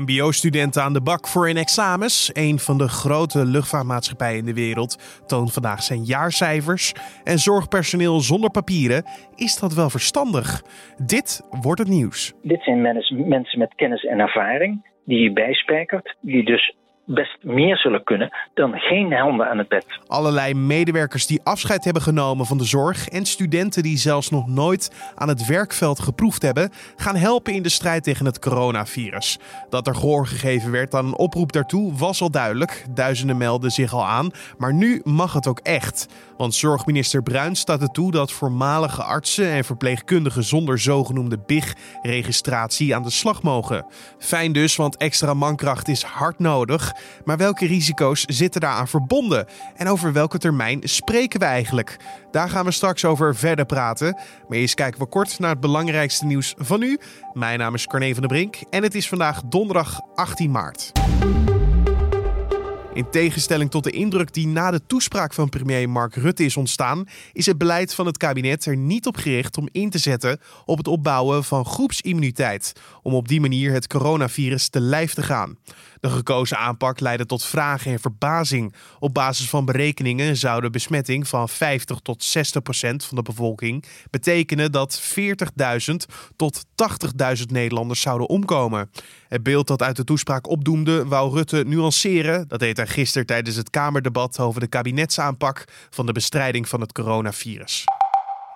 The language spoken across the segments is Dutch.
MBO-studenten aan de bak voor hun examens. Een van de grote luchtvaartmaatschappijen in de wereld toont vandaag zijn jaarcijfers. En zorgpersoneel zonder papieren, is dat wel verstandig? Dit wordt het nieuws. Dit zijn mensen met kennis en ervaring die je bijspijkert, die dus best meer zullen kunnen dan geen handen aan het bed. Allerlei medewerkers die afscheid hebben genomen van de zorg en studenten die zelfs nog nooit aan het werkveld geproefd hebben, gaan helpen in de strijd tegen het coronavirus. Dat er gehoor gegeven werd aan een oproep daartoe was al duidelijk. Duizenden melden zich al aan, maar nu mag het ook echt. Want zorgminister Bruins staat het toe dat voormalige artsen en verpleegkundigen zonder zogenoemde BIG-registratie aan de slag mogen. Fijn dus, want extra mankracht is hard nodig. Maar welke risico's zitten daaraan verbonden? En over welke termijn spreken we eigenlijk? Daar gaan we straks over verder praten. Maar eerst kijken we kort naar het belangrijkste nieuws van nu. Mijn naam is Corné van den Brink en het is vandaag donderdag 18 maart. In tegenstelling tot de indruk die na de toespraak van premier Mark Rutte is ontstaan, is het beleid van het kabinet er niet op gericht om in te zetten op het opbouwen van groepsimmuniteit, om op die manier het coronavirus te lijf te gaan. De gekozen aanpak leidde tot vragen en verbazing. Op basis van berekeningen zou de besmetting van 50% tot 60% van de bevolking betekenen dat 40.000 tot 80.000 Nederlanders zouden omkomen. Het beeld dat uit de toespraak opdoemde wou Rutte nuanceren. Dat deed hij gisteren tijdens het Kamerdebat over de kabinetsaanpak van de bestrijding van het coronavirus.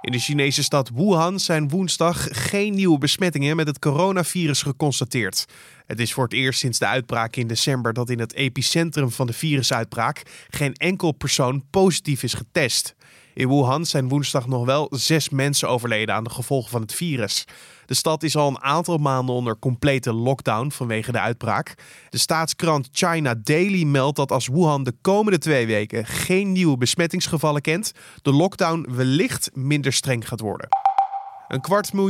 In de Chinese stad Wuhan zijn woensdag geen nieuwe besmettingen met het coronavirus geconstateerd. Het is voor het eerst sinds de uitbraak in december dat in het epicentrum van de virusuitbraak geen enkel persoon positief is getest. In Wuhan zijn woensdag nog wel 6 mensen overleden aan de gevolgen van het virus. De stad is al een aantal maanden onder complete lockdown vanwege de uitbraak. De staatskrant China Daily meldt dat als Wuhan de komende 2 weken geen nieuwe besmettingsgevallen kent, de lockdown wellicht minder streng gaat worden.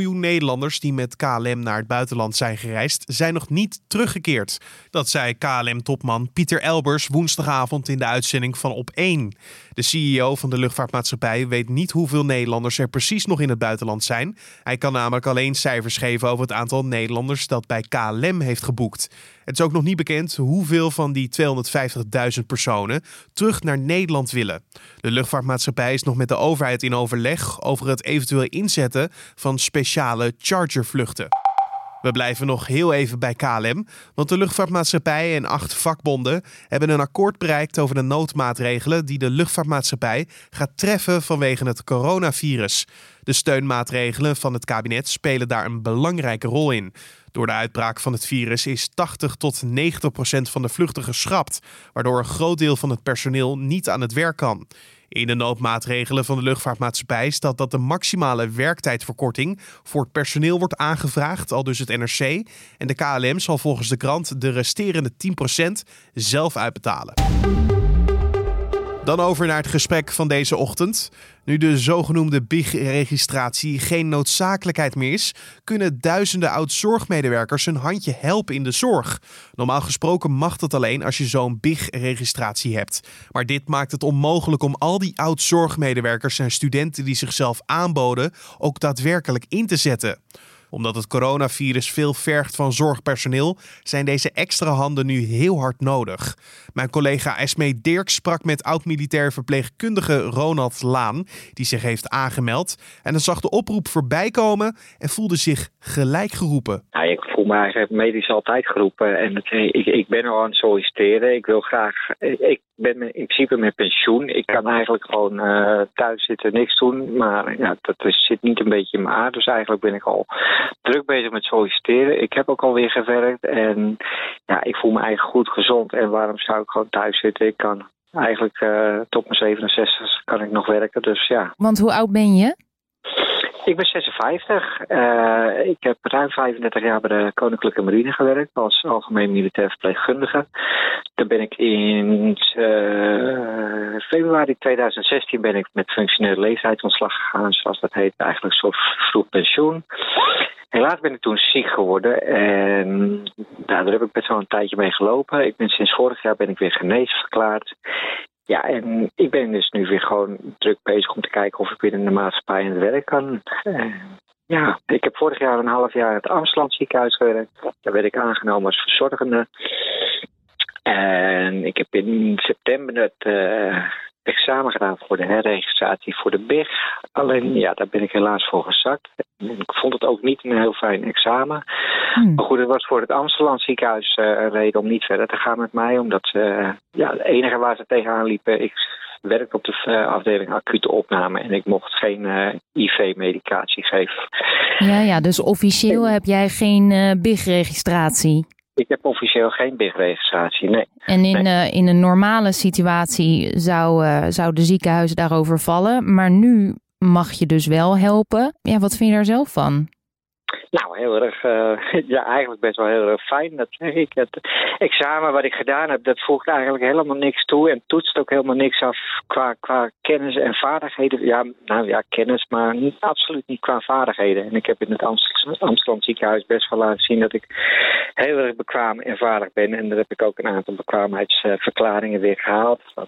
250.000 Nederlanders die met KLM naar het buitenland zijn gereisd, zijn nog niet teruggekeerd. Dat zei KLM-topman Pieter Elbers woensdagavond in de uitzending van Op 1. De CEO van de luchtvaartmaatschappij weet niet hoeveel Nederlanders er precies nog in het buitenland zijn. Hij kan namelijk alleen cijfers geven over het aantal Nederlanders dat bij KLM heeft geboekt. Het is ook nog niet bekend hoeveel van die 250.000 personen terug naar Nederland willen. De luchtvaartmaatschappij is nog met de overheid in overleg over het eventueel inzetten van speciale chartervluchten. We blijven nog heel even bij KLM, want de luchtvaartmaatschappij en 8 vakbonden hebben een akkoord bereikt over de noodmaatregelen die de luchtvaartmaatschappij gaat treffen vanwege het coronavirus. De steunmaatregelen van het kabinet spelen daar een belangrijke rol in. Door de uitbraak van het virus is 80% tot 90% van de vluchten geschrapt, waardoor een groot deel van het personeel niet aan het werk kan. In de noodmaatregelen van de luchtvaartmaatschappij staat dat de maximale werktijdverkorting voor het personeel wordt aangevraagd, aldus het NRC. En de KLM zal volgens de krant de resterende 10% zelf uitbetalen. Dan over naar het gesprek van deze ochtend. Nu de zogenoemde BIG-registratie geen noodzakelijkheid meer is, kunnen duizenden oud-zorgmedewerkers een handje helpen in de zorg. Normaal gesproken mag dat alleen als je zo'n BIG-registratie hebt. Maar dit maakt het onmogelijk om al die oud-zorgmedewerkers en studenten die zichzelf aanboden ook daadwerkelijk in te zetten. Omdat het coronavirus veel vergt van zorgpersoneel, zijn deze extra handen nu heel hard nodig. Mijn collega Esmee Dirks sprak met oud-militair verpleegkundige Ronald Laan, die zich heeft aangemeld. En dan zag de oproep voorbij komen en voelde zich gelijk geroepen. Ja, ik voel me eigenlijk medisch altijd geroepen. En ik ben al aan het solliciteren. Ik wil graag. Ik ben in principe met pensioen. Ik kan eigenlijk gewoon thuis zitten, niks doen. Maar ja, zit niet een beetje in mijn aard. Dus eigenlijk ben ik al druk bezig met solliciteren. Ik heb ook alweer gewerkt en ja, ik voel me eigenlijk goed gezond. En waarom zou ik gewoon thuis zitten? Ik kan eigenlijk tot mijn 67 kan ik nog werken, dus ja. Want hoe oud ben je? Ik ben 56. Ik heb ruim 35 jaar bij de Koninklijke Marine gewerkt als algemeen militair verpleegkundige. Daar ben ik in februari 2016 ben ik met functionele leeftijdsontslag gegaan, zoals dat heet, eigenlijk een soort vroeg pensioen. Helaas ben ik toen ziek geworden en nou, daar heb ik best wel een tijdje mee gelopen. Sinds vorig jaar ben ik weer geneesverklaard. Ja, en ik ben dus nu weer gewoon druk bezig om te kijken of ik weer in de maatschappij aan het werk kan. Ja, ik heb vorig jaar een half jaar in het Amstelland ziekenhuis gewerkt. Daar werd ik aangenomen als verzorgende. En ik heb in september het examen gedaan voor de herregistratie voor de BIG. Alleen, ja, daar ben ik helaas voor gezakt. Ik vond het ook niet een heel fijn examen. Maar goed, het was voor het Amsterdam ziekenhuis een reden om niet verder te gaan met mij. Omdat het enige waar ze tegenaan liepen... Ik werkte op de afdeling acute opname en ik mocht geen IV-medicatie geven. Ja, dus officieel heb jij geen BIG-registratie? Ik heb officieel geen BIG-registratie, nee. En in een normale situatie zou de ziekenhuizen daarover vallen. Maar nu mag je dus wel helpen. Ja, wat vind je daar zelf van? Nou, heel erg, eigenlijk best wel heel erg fijn, dat zeg ik. Het examen wat ik gedaan heb, dat voegt eigenlijk helemaal niks toe en toetst ook helemaal niks af qua kennis en vaardigheden. Ja, nou ja, kennis, maar absoluut niet qua vaardigheden. En ik heb in het Amsterdam ziekenhuis best wel laten zien dat ik heel erg bekwaam en vaardig ben. En daar heb ik ook een aantal bekwaamheidsverklaringen weer gehaald. Van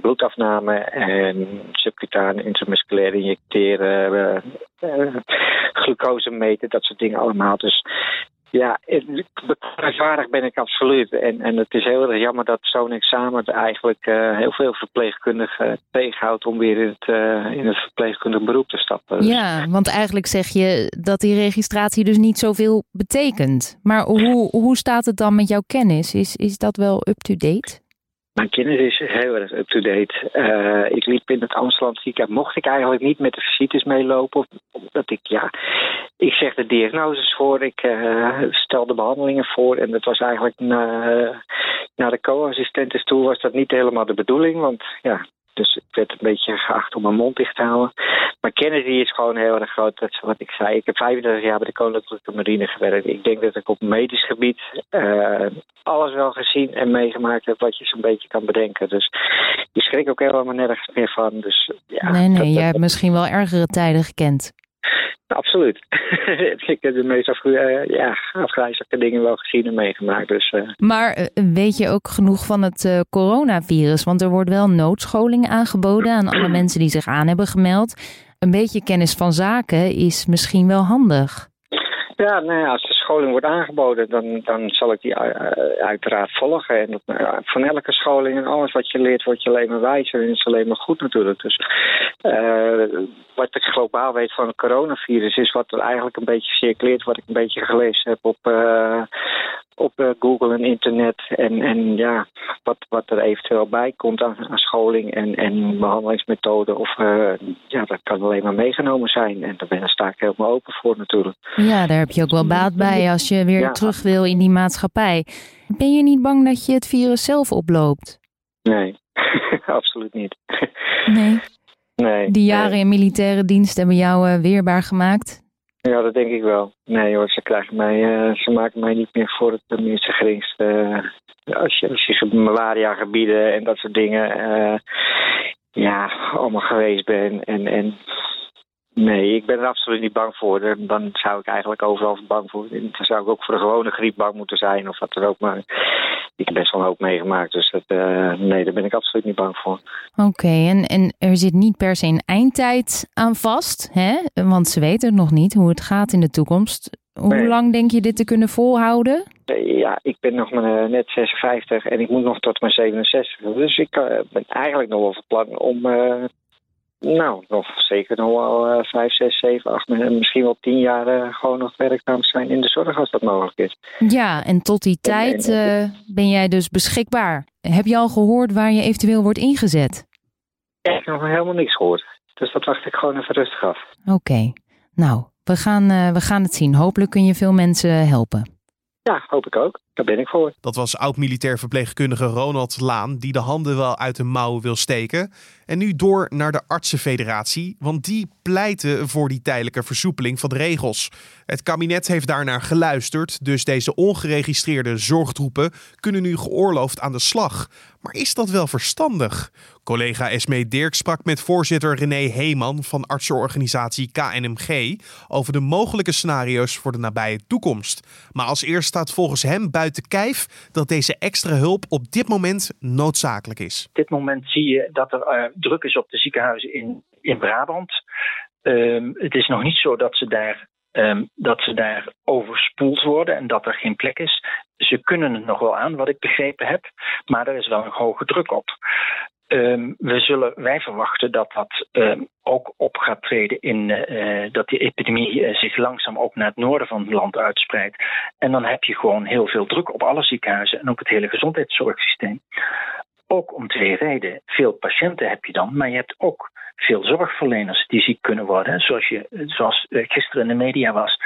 bloedafname en subcutaan intramusculair injecteren, glucose meten, dat soort dingen allemaal. Dus ja, vaardig ben ik absoluut. En het is heel erg jammer dat zo'n examen eigenlijk heel veel verpleegkundigen tegenhoudt om weer in het verpleegkundig beroep te stappen. Ja, want eigenlijk zeg je dat die registratie dus niet zoveel betekent. Maar hoe staat het dan met jouw kennis? Is dat wel up-to-date? Mijn kennis is heel erg up-to-date. Ik liep in het Amsterdam ziekenhuis. Mocht ik eigenlijk niet met de visites meelopen. Omdat ik zeg de diagnoses voor. Ik stel de behandelingen voor. En dat was eigenlijk naar de co-assistentes toe was dat niet helemaal de bedoeling. Want ja, dus ik werd een beetje geacht om mijn mond dicht te houden. Mijn kennis die is gewoon heel erg groot. Dat is wat ik zei. Ik heb 35 jaar bij de Koninklijke Marine gewerkt. Ik denk dat ik op medisch gebied alles wel gezien en meegemaakt heb wat je zo'n beetje kan bedenken. Dus je schrik ook helemaal nergens meer van. Dus, ja, jij hebt misschien wel ergere tijden gekend. Absoluut. Ik heb de meest afgrijzelijke dingen wel gezien en meegemaakt. Dus, Maar weet je ook genoeg van het coronavirus? Want er wordt wel noodscholing aangeboden aan alle mensen die zich aan hebben gemeld. Een beetje kennis van zaken is misschien wel handig. Ja, als de scholing wordt aangeboden, dan zal ik die uiteraard volgen. En van elke scholing en alles wat je leert, wordt je alleen maar wijzer en is alleen maar goed natuurlijk. Dus wat ik globaal weet van het coronavirus is wat er eigenlijk een beetje circuleert, wat ik een beetje gelezen heb op Google en internet. En wat er eventueel bij komt aan scholing en behandelingsmethoden. Of dat kan alleen maar meegenomen zijn. En daar sta ik helemaal open voor natuurlijk. Ja, daar heb je ook wel baat bij als je weer terug wil in die maatschappij. Ben je niet bang dat je het virus zelf oploopt? Nee, absoluut niet. Nee. Die jaren in militaire dienst hebben jou weerbaar gemaakt? Ja, dat denk ik wel. Nee hoor, ze maken mij niet meer voor het tenminste geringste. Als je malaria-gebieden en dat soort dingen allemaal geweest bent. En nee, ik ben er absoluut niet bang voor. Dan zou ik eigenlijk overal bang voor. Dan zou ik ook voor de gewone griep bang moeten zijn of wat dan ook. Maar ik heb best wel een hoop meegemaakt. Dus daar ben ik absoluut niet bang voor. Oké, en er zit niet per se een eindtijd aan vast, hè? Want ze weten nog niet hoe het gaat in de toekomst. Hoe lang denk je dit te kunnen volhouden? Ja, ik ben nog net 56 en ik moet nog tot mijn 67. Dus ik ben eigenlijk nog wel van plan om... nog zeker nog wel 5, 6, 7, 8, misschien wel 10 jaar gewoon nog werkzaam zijn in de zorg als dat mogelijk is. Ja, en tot die tijd ben jij dus beschikbaar. Heb je al gehoord waar je eventueel wordt ingezet? Ja, ik heb nog helemaal niks gehoord. Dus dat wacht ik gewoon even rustig af. Oké. Nou, we gaan het zien. Hopelijk kun je veel mensen helpen. Ja, hoop ik ook. Daar ben ik voor. Dat was oud-militair verpleegkundige Ronald Laan, die de handen wel uit de mouwen wil steken. En nu door naar de Artsenfederatie, want die pleiten voor die tijdelijke versoepeling van de regels. Het kabinet heeft daarnaar geluisterd, dus deze ongeregistreerde zorgtroepen kunnen nu geoorloofd aan de slag. Maar is dat wel verstandig? Collega Esmee Dirk sprak met voorzitter René Héman van artsenorganisatie KNMG over de mogelijke scenario's voor de nabije toekomst. Maar als eerst staat volgens hem buiten kijf dat deze extra hulp op dit moment noodzakelijk is. Op dit moment zie je dat er druk is op de ziekenhuizen in Brabant. Het is nog niet zo dat ze daar... overspoeld worden en dat er geen plek is. Ze kunnen het nog wel aan, wat ik begrepen heb, maar er is wel een hoge druk op. Wij verwachten dat dat ook op gaat treden dat die epidemie zich langzaam ook naar het noorden van het land uitspreidt. En dan heb je gewoon heel veel druk op alle ziekenhuizen en ook het hele gezondheidszorgsysteem. Ook om twee redenen. Veel patiënten heb je dan, maar je hebt ook veel zorgverleners die ziek kunnen worden. Zoals gisteren in de media was,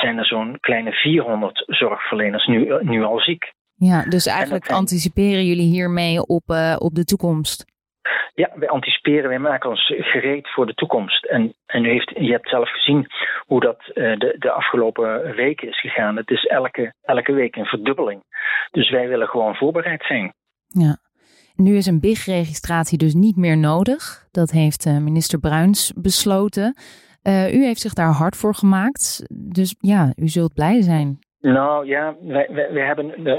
zijn er zo'n kleine 400 zorgverleners nu al ziek. Ja, dus eigenlijk anticiperen jullie hiermee op de toekomst? Ja, wij anticiperen, wij maken ons gereed voor de toekomst. En je hebt zelf gezien hoe dat de afgelopen weken is gegaan. Het is elke week een verdubbeling. Dus wij willen gewoon voorbereid zijn. Ja. Nu is een BIG-registratie dus niet meer nodig. Dat heeft minister Bruins besloten. U heeft zich daar hard voor gemaakt. Dus ja, u zult blij zijn. Nou ja, wij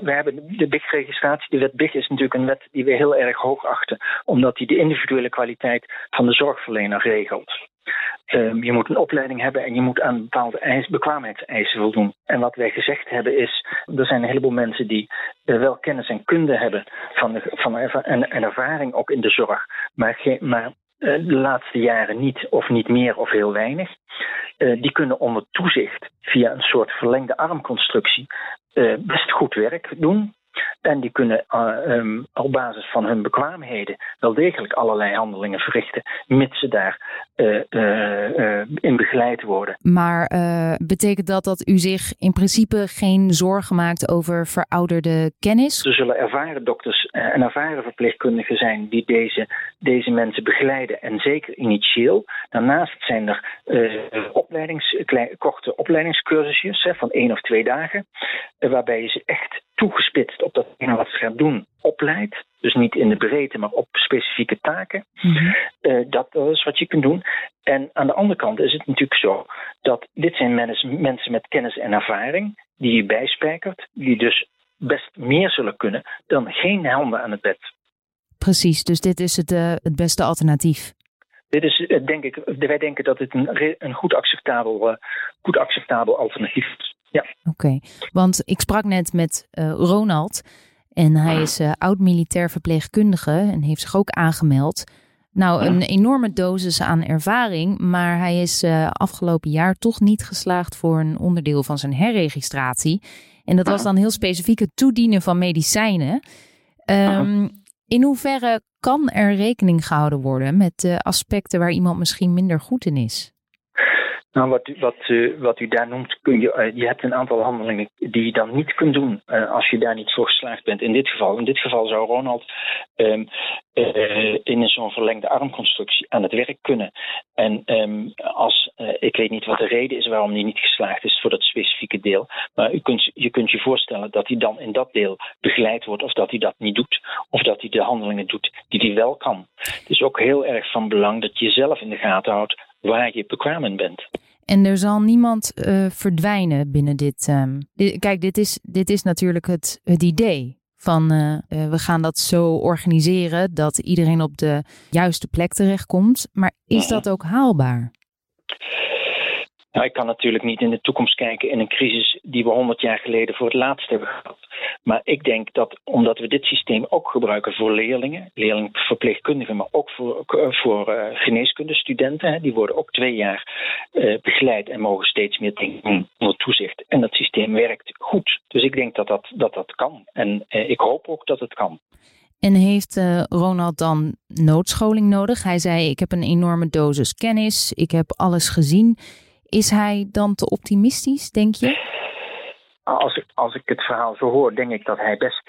hebben de BIG-registratie. De wet BIG is natuurlijk een wet die we heel erg hoog achten. Omdat die de individuele kwaliteit van de zorgverlener regelt. Je moet een opleiding hebben en je moet aan bepaalde bekwaamheidseisen voldoen. En wat wij gezegd hebben is, er zijn een heleboel mensen die wel kennis en kunde hebben en ervaring ook in de zorg. Maar de laatste jaren niet of niet meer of heel weinig. Die kunnen onder toezicht via een soort verlengde armconstructie best goed werk doen. En die kunnen op basis van hun bekwaamheden wel degelijk allerlei handelingen verrichten, mits ze daar in begeleid worden. Maar betekent dat u zich in principe geen zorgen maakt over verouderde kennis? Er zullen ervaren dokters en ervaren verpleegkundigen zijn die deze mensen begeleiden en zeker initieel. Daarnaast zijn er korte opleidingscursusjes van 1 of 2 dagen, waarbij je ze echt toegespitst op datgene wat ze gaat doen, opleidt. Dus niet in de breedte, maar op specifieke taken. Mm-hmm. Dat is wat je kunt doen. En aan de andere kant is het natuurlijk zo dat dit zijn mensen met kennis en ervaring die je bijspijkert, die dus best meer zullen kunnen dan geen handen aan het bed. Precies, dus dit is het beste alternatief. Dit is, denk ik, wij denken dat dit een goed acceptabel alternatief is. Ja. Oké, want ik sprak net met Ronald en hij is oud-militair verpleegkundige en heeft zich ook aangemeld. Nou, een enorme dosis aan ervaring, maar hij is afgelopen jaar toch niet geslaagd voor een onderdeel van zijn herregistratie. En dat was dan heel specifiek het toedienen van medicijnen. In hoeverre kan er rekening gehouden worden met aspecten waar iemand misschien minder goed in is? Nou, wat u daar noemt, je hebt een aantal handelingen die je dan niet kunt doen als je daar niet voor geslaagd bent. In dit geval zou Ronald in zo'n verlengde armconstructie aan het werk kunnen. En ik weet niet wat de reden is waarom die niet geslaagd is voor dat specifieke deel. Maar je kunt je voorstellen dat hij dan in dat deel begeleid wordt of dat hij dat niet doet. Of dat hij de handelingen doet die hij wel kan. Het is ook heel erg van belang dat je zelf in de gaten houdt waar je bekwaam in bent. En er zal niemand verdwijnen binnen dit. Kijk, dit is natuurlijk het idee van we gaan dat zo organiseren dat iedereen op de juiste plek terechtkomt. Maar is dat ook haalbaar? Nou, ik kan natuurlijk niet in de toekomst kijken in een crisis die we 100 jaar geleden voor het laatst hebben gehad. Maar ik denk dat omdat we dit systeem ook gebruiken voor leerlingen verpleegkundigen, maar ook voor geneeskundestudenten. Die worden ook 2 jaar begeleid en mogen steeds meer dingen onder toezicht. En dat systeem werkt goed. Dus ik denk dat kan. En ik hoop ook dat het kan. En heeft Ronald dan noodscholing nodig? Hij zei, ik heb een enorme dosis kennis. Ik heb alles gezien. Is hij dan te optimistisch, denk je? Als ik het verhaal zo hoor, denk ik dat hij best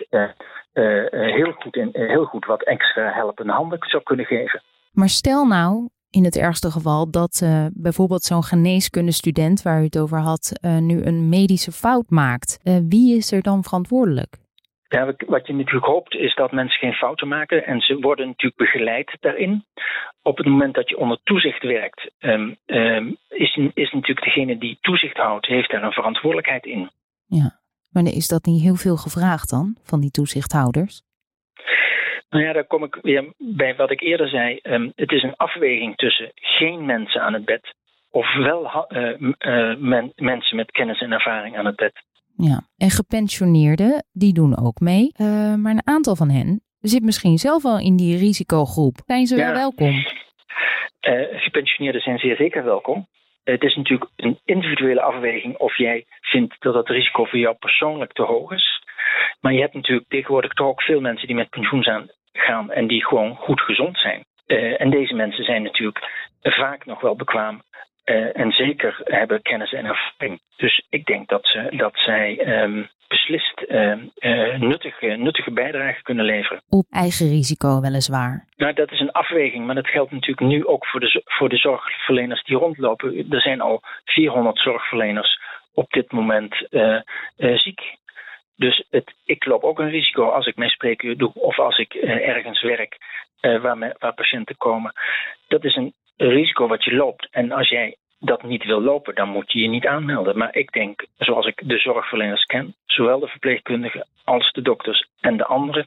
heel goed wat extra helpende handen zou kunnen geven. Maar stel nou, in het ergste geval, dat bijvoorbeeld zo'n geneeskundestudent waar u het over had, nu een medische fout maakt. Wie is er dan verantwoordelijk? Ja, wat je natuurlijk hoopt is dat mensen geen fouten maken en ze worden natuurlijk begeleid daarin. Op het moment dat je onder toezicht werkt, is natuurlijk degene die toezicht houdt, heeft daar een verantwoordelijkheid in. Ja, maar is dat niet heel veel gevraagd dan, van die toezichthouders? Nou ja, daar kom ik weer bij wat ik eerder zei. Het is een afweging tussen geen mensen aan het bed of wel mensen met kennis en ervaring aan het bed. Ja, en gepensioneerden, die doen ook mee. Maar een aantal van hen zit misschien zelf al in die risicogroep. Zijn ze wel welkom? Gepensioneerden zijn zeer zeker welkom. Het is natuurlijk een individuele afweging of jij vindt dat het risico voor jou persoonlijk te hoog is. Maar je hebt natuurlijk tegenwoordig toch ook veel mensen die met pensioen gaan en die gewoon goed gezond zijn. En deze mensen zijn natuurlijk vaak nog wel bekwaam en zeker hebben kennis en ervaring. Dus ik denk dat zij beslist nuttige bijdrage kunnen leveren. Op eigen risico weliswaar. Nou, dat is een afweging, maar dat geldt natuurlijk nu ook voor de zorgverleners die rondlopen. Er zijn al 400 zorgverleners op dit moment ziek. Dus ik loop ook een risico als ik mijn spreekuur doe of als ik ergens werk waar patiënten komen. Dat is een risico wat je loopt. En als jij dat niet wil lopen, dan moet je je niet aanmelden. Maar ik denk, zoals ik de zorgverleners ken, zowel de verpleegkundigen als de dokters en de anderen,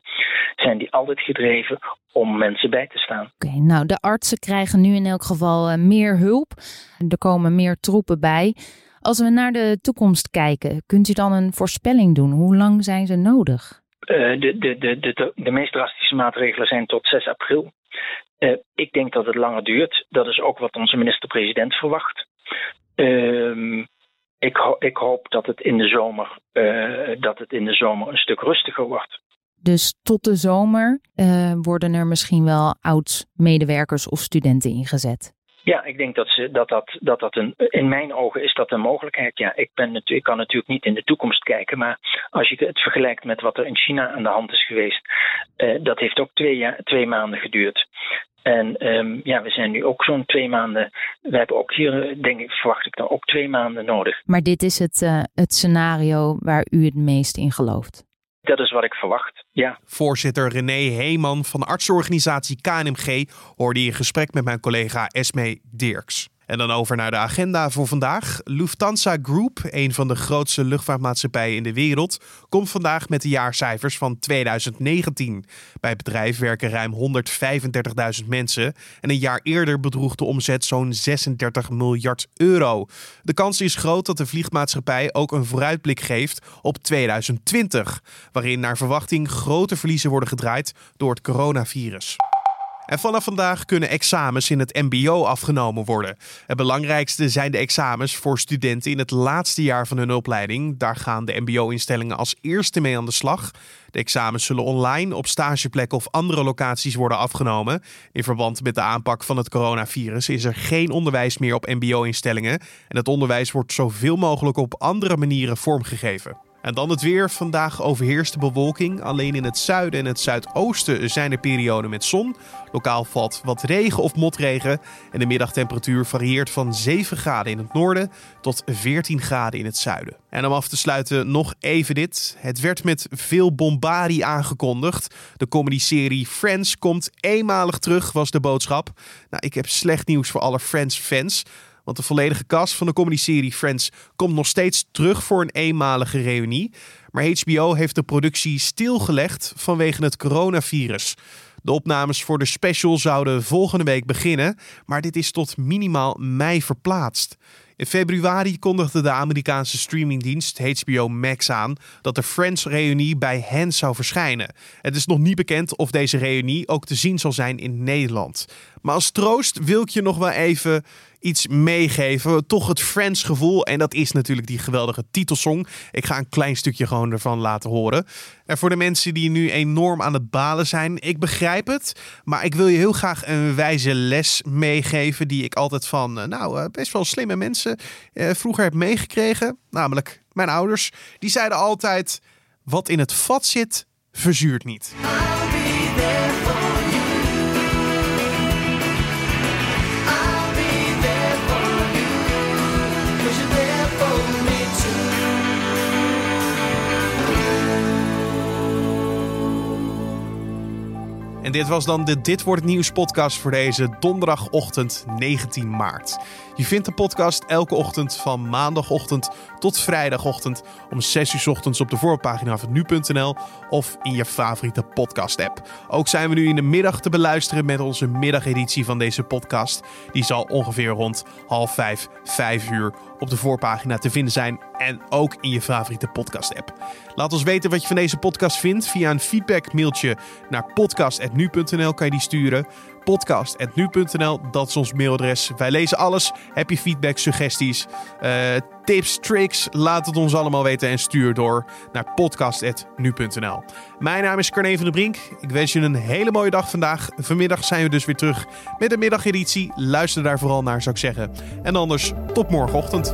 zijn die altijd gedreven om mensen bij te staan. Oké, nou, de artsen krijgen nu in elk geval meer hulp. Er komen meer troepen bij. Als we naar de toekomst kijken, kunt u dan een voorspelling doen? Hoe lang zijn ze nodig? De meest drastische maatregelen zijn tot 6 april. Ik denk dat het langer duurt. Dat is ook wat onze minister-president verwacht. Ik hoop dat het in de zomer, een stuk rustiger wordt. Dus tot de zomer worden er misschien wel oud-medewerkers of studenten ingezet? Ja, ik denk in mijn ogen is dat een mogelijkheid. Ja, ik kan natuurlijk niet in de toekomst kijken, maar als je het vergelijkt met wat er in China aan de hand is geweest, dat heeft ook 2 maanden geduurd. En we zijn nu ook zo'n 2 maanden. We hebben ook hier, verwacht ik dan ook 2 maanden nodig. Maar dit is het scenario waar u het meest in gelooft? Dat is wat ik verwacht, ja. Voorzitter René Héman van de artsenorganisatie KNMG hoorde in gesprek met mijn collega Esme Dirks. En dan over naar de agenda voor vandaag. Lufthansa Group, een van de grootste luchtvaartmaatschappijen in de wereld, komt vandaag met de jaarcijfers van 2019. Bij het bedrijf werken ruim 135.000 mensen en een jaar eerder bedroeg de omzet zo'n 36 miljard euro. De kans is groot dat de vliegmaatschappij ook een vooruitblik geeft op 2020, waarin naar verwachting grote verliezen worden gedraaid door het coronavirus. En vanaf vandaag kunnen examens in het mbo afgenomen worden. Het belangrijkste zijn de examens voor studenten in het laatste jaar van hun opleiding. Daar gaan de mbo-instellingen als eerste mee aan de slag. De examens zullen online op stageplekken of andere locaties worden afgenomen. In verband met de aanpak van het coronavirus is er geen onderwijs meer op mbo-instellingen. En het onderwijs wordt zoveel mogelijk op andere manieren vormgegeven. En dan het weer. Vandaag overheerst de bewolking. Alleen in het zuiden en het zuidoosten zijn er perioden met zon. Lokaal valt wat regen of motregen. En de middagtemperatuur varieert van 7 graden in het noorden tot 14 graden in het zuiden. En om af te sluiten nog even dit. Het werd met veel bombardie aangekondigd. De comedyserie Friends komt eenmalig terug, was de boodschap. Nou, ik heb slecht nieuws voor alle Friends-fans. Want de volledige cast van de comedyserie Friends komt nog steeds terug voor een eenmalige reunie. Maar HBO heeft de productie stilgelegd vanwege het coronavirus. De opnames voor de special zouden volgende week beginnen, maar dit is tot minimaal mei verplaatst. In februari kondigde de Amerikaanse streamingdienst HBO Max aan dat de Friends-reunie bij hen zou verschijnen. Het is nog niet bekend of deze reunie ook te zien zal zijn in Nederland. Maar als troost wil ik je nog wel even iets meegeven. Toch het Friends-gevoel. En dat is natuurlijk die geweldige titelsong. Ik ga een klein stukje gewoon ervan laten horen. En voor de mensen die nu enorm aan het balen zijn, ik begrijp het. Maar ik wil je heel graag een wijze les meegeven die ik altijd van best wel slimme mensen vroeger heb meegekregen. Namelijk mijn ouders. Die zeiden altijd, wat in het vat zit, verzuurt niet. En dit was dan de Dit Wordt Nieuws podcast voor deze donderdagochtend 19 maart. Je vindt de podcast elke ochtend van maandagochtend tot vrijdagochtend om 6 uur ochtends op de voorpagina van nu.nl of in je favoriete podcast-app. Ook zijn we nu in de middag te beluisteren met onze middageditie van deze podcast. Die zal ongeveer rond 16:30, 17:00 op de voorpagina te vinden zijn en ook in je favoriete podcast-app. Laat ons weten wat je van deze podcast vindt via een feedback-mailtje naar podcast@nu.nl kan je die sturen. podcast@nu.nl, dat is ons mailadres. Wij lezen alles. Heb je feedback, suggesties, tips, tricks? Laat het ons allemaal weten en stuur door naar podcast@nu.nl. Mijn naam is Corné van den Brink. Ik wens je een hele mooie dag vandaag. Vanmiddag zijn we dus weer terug met de middageditie. Luister daar vooral naar, zou ik zeggen. En anders, tot morgenochtend.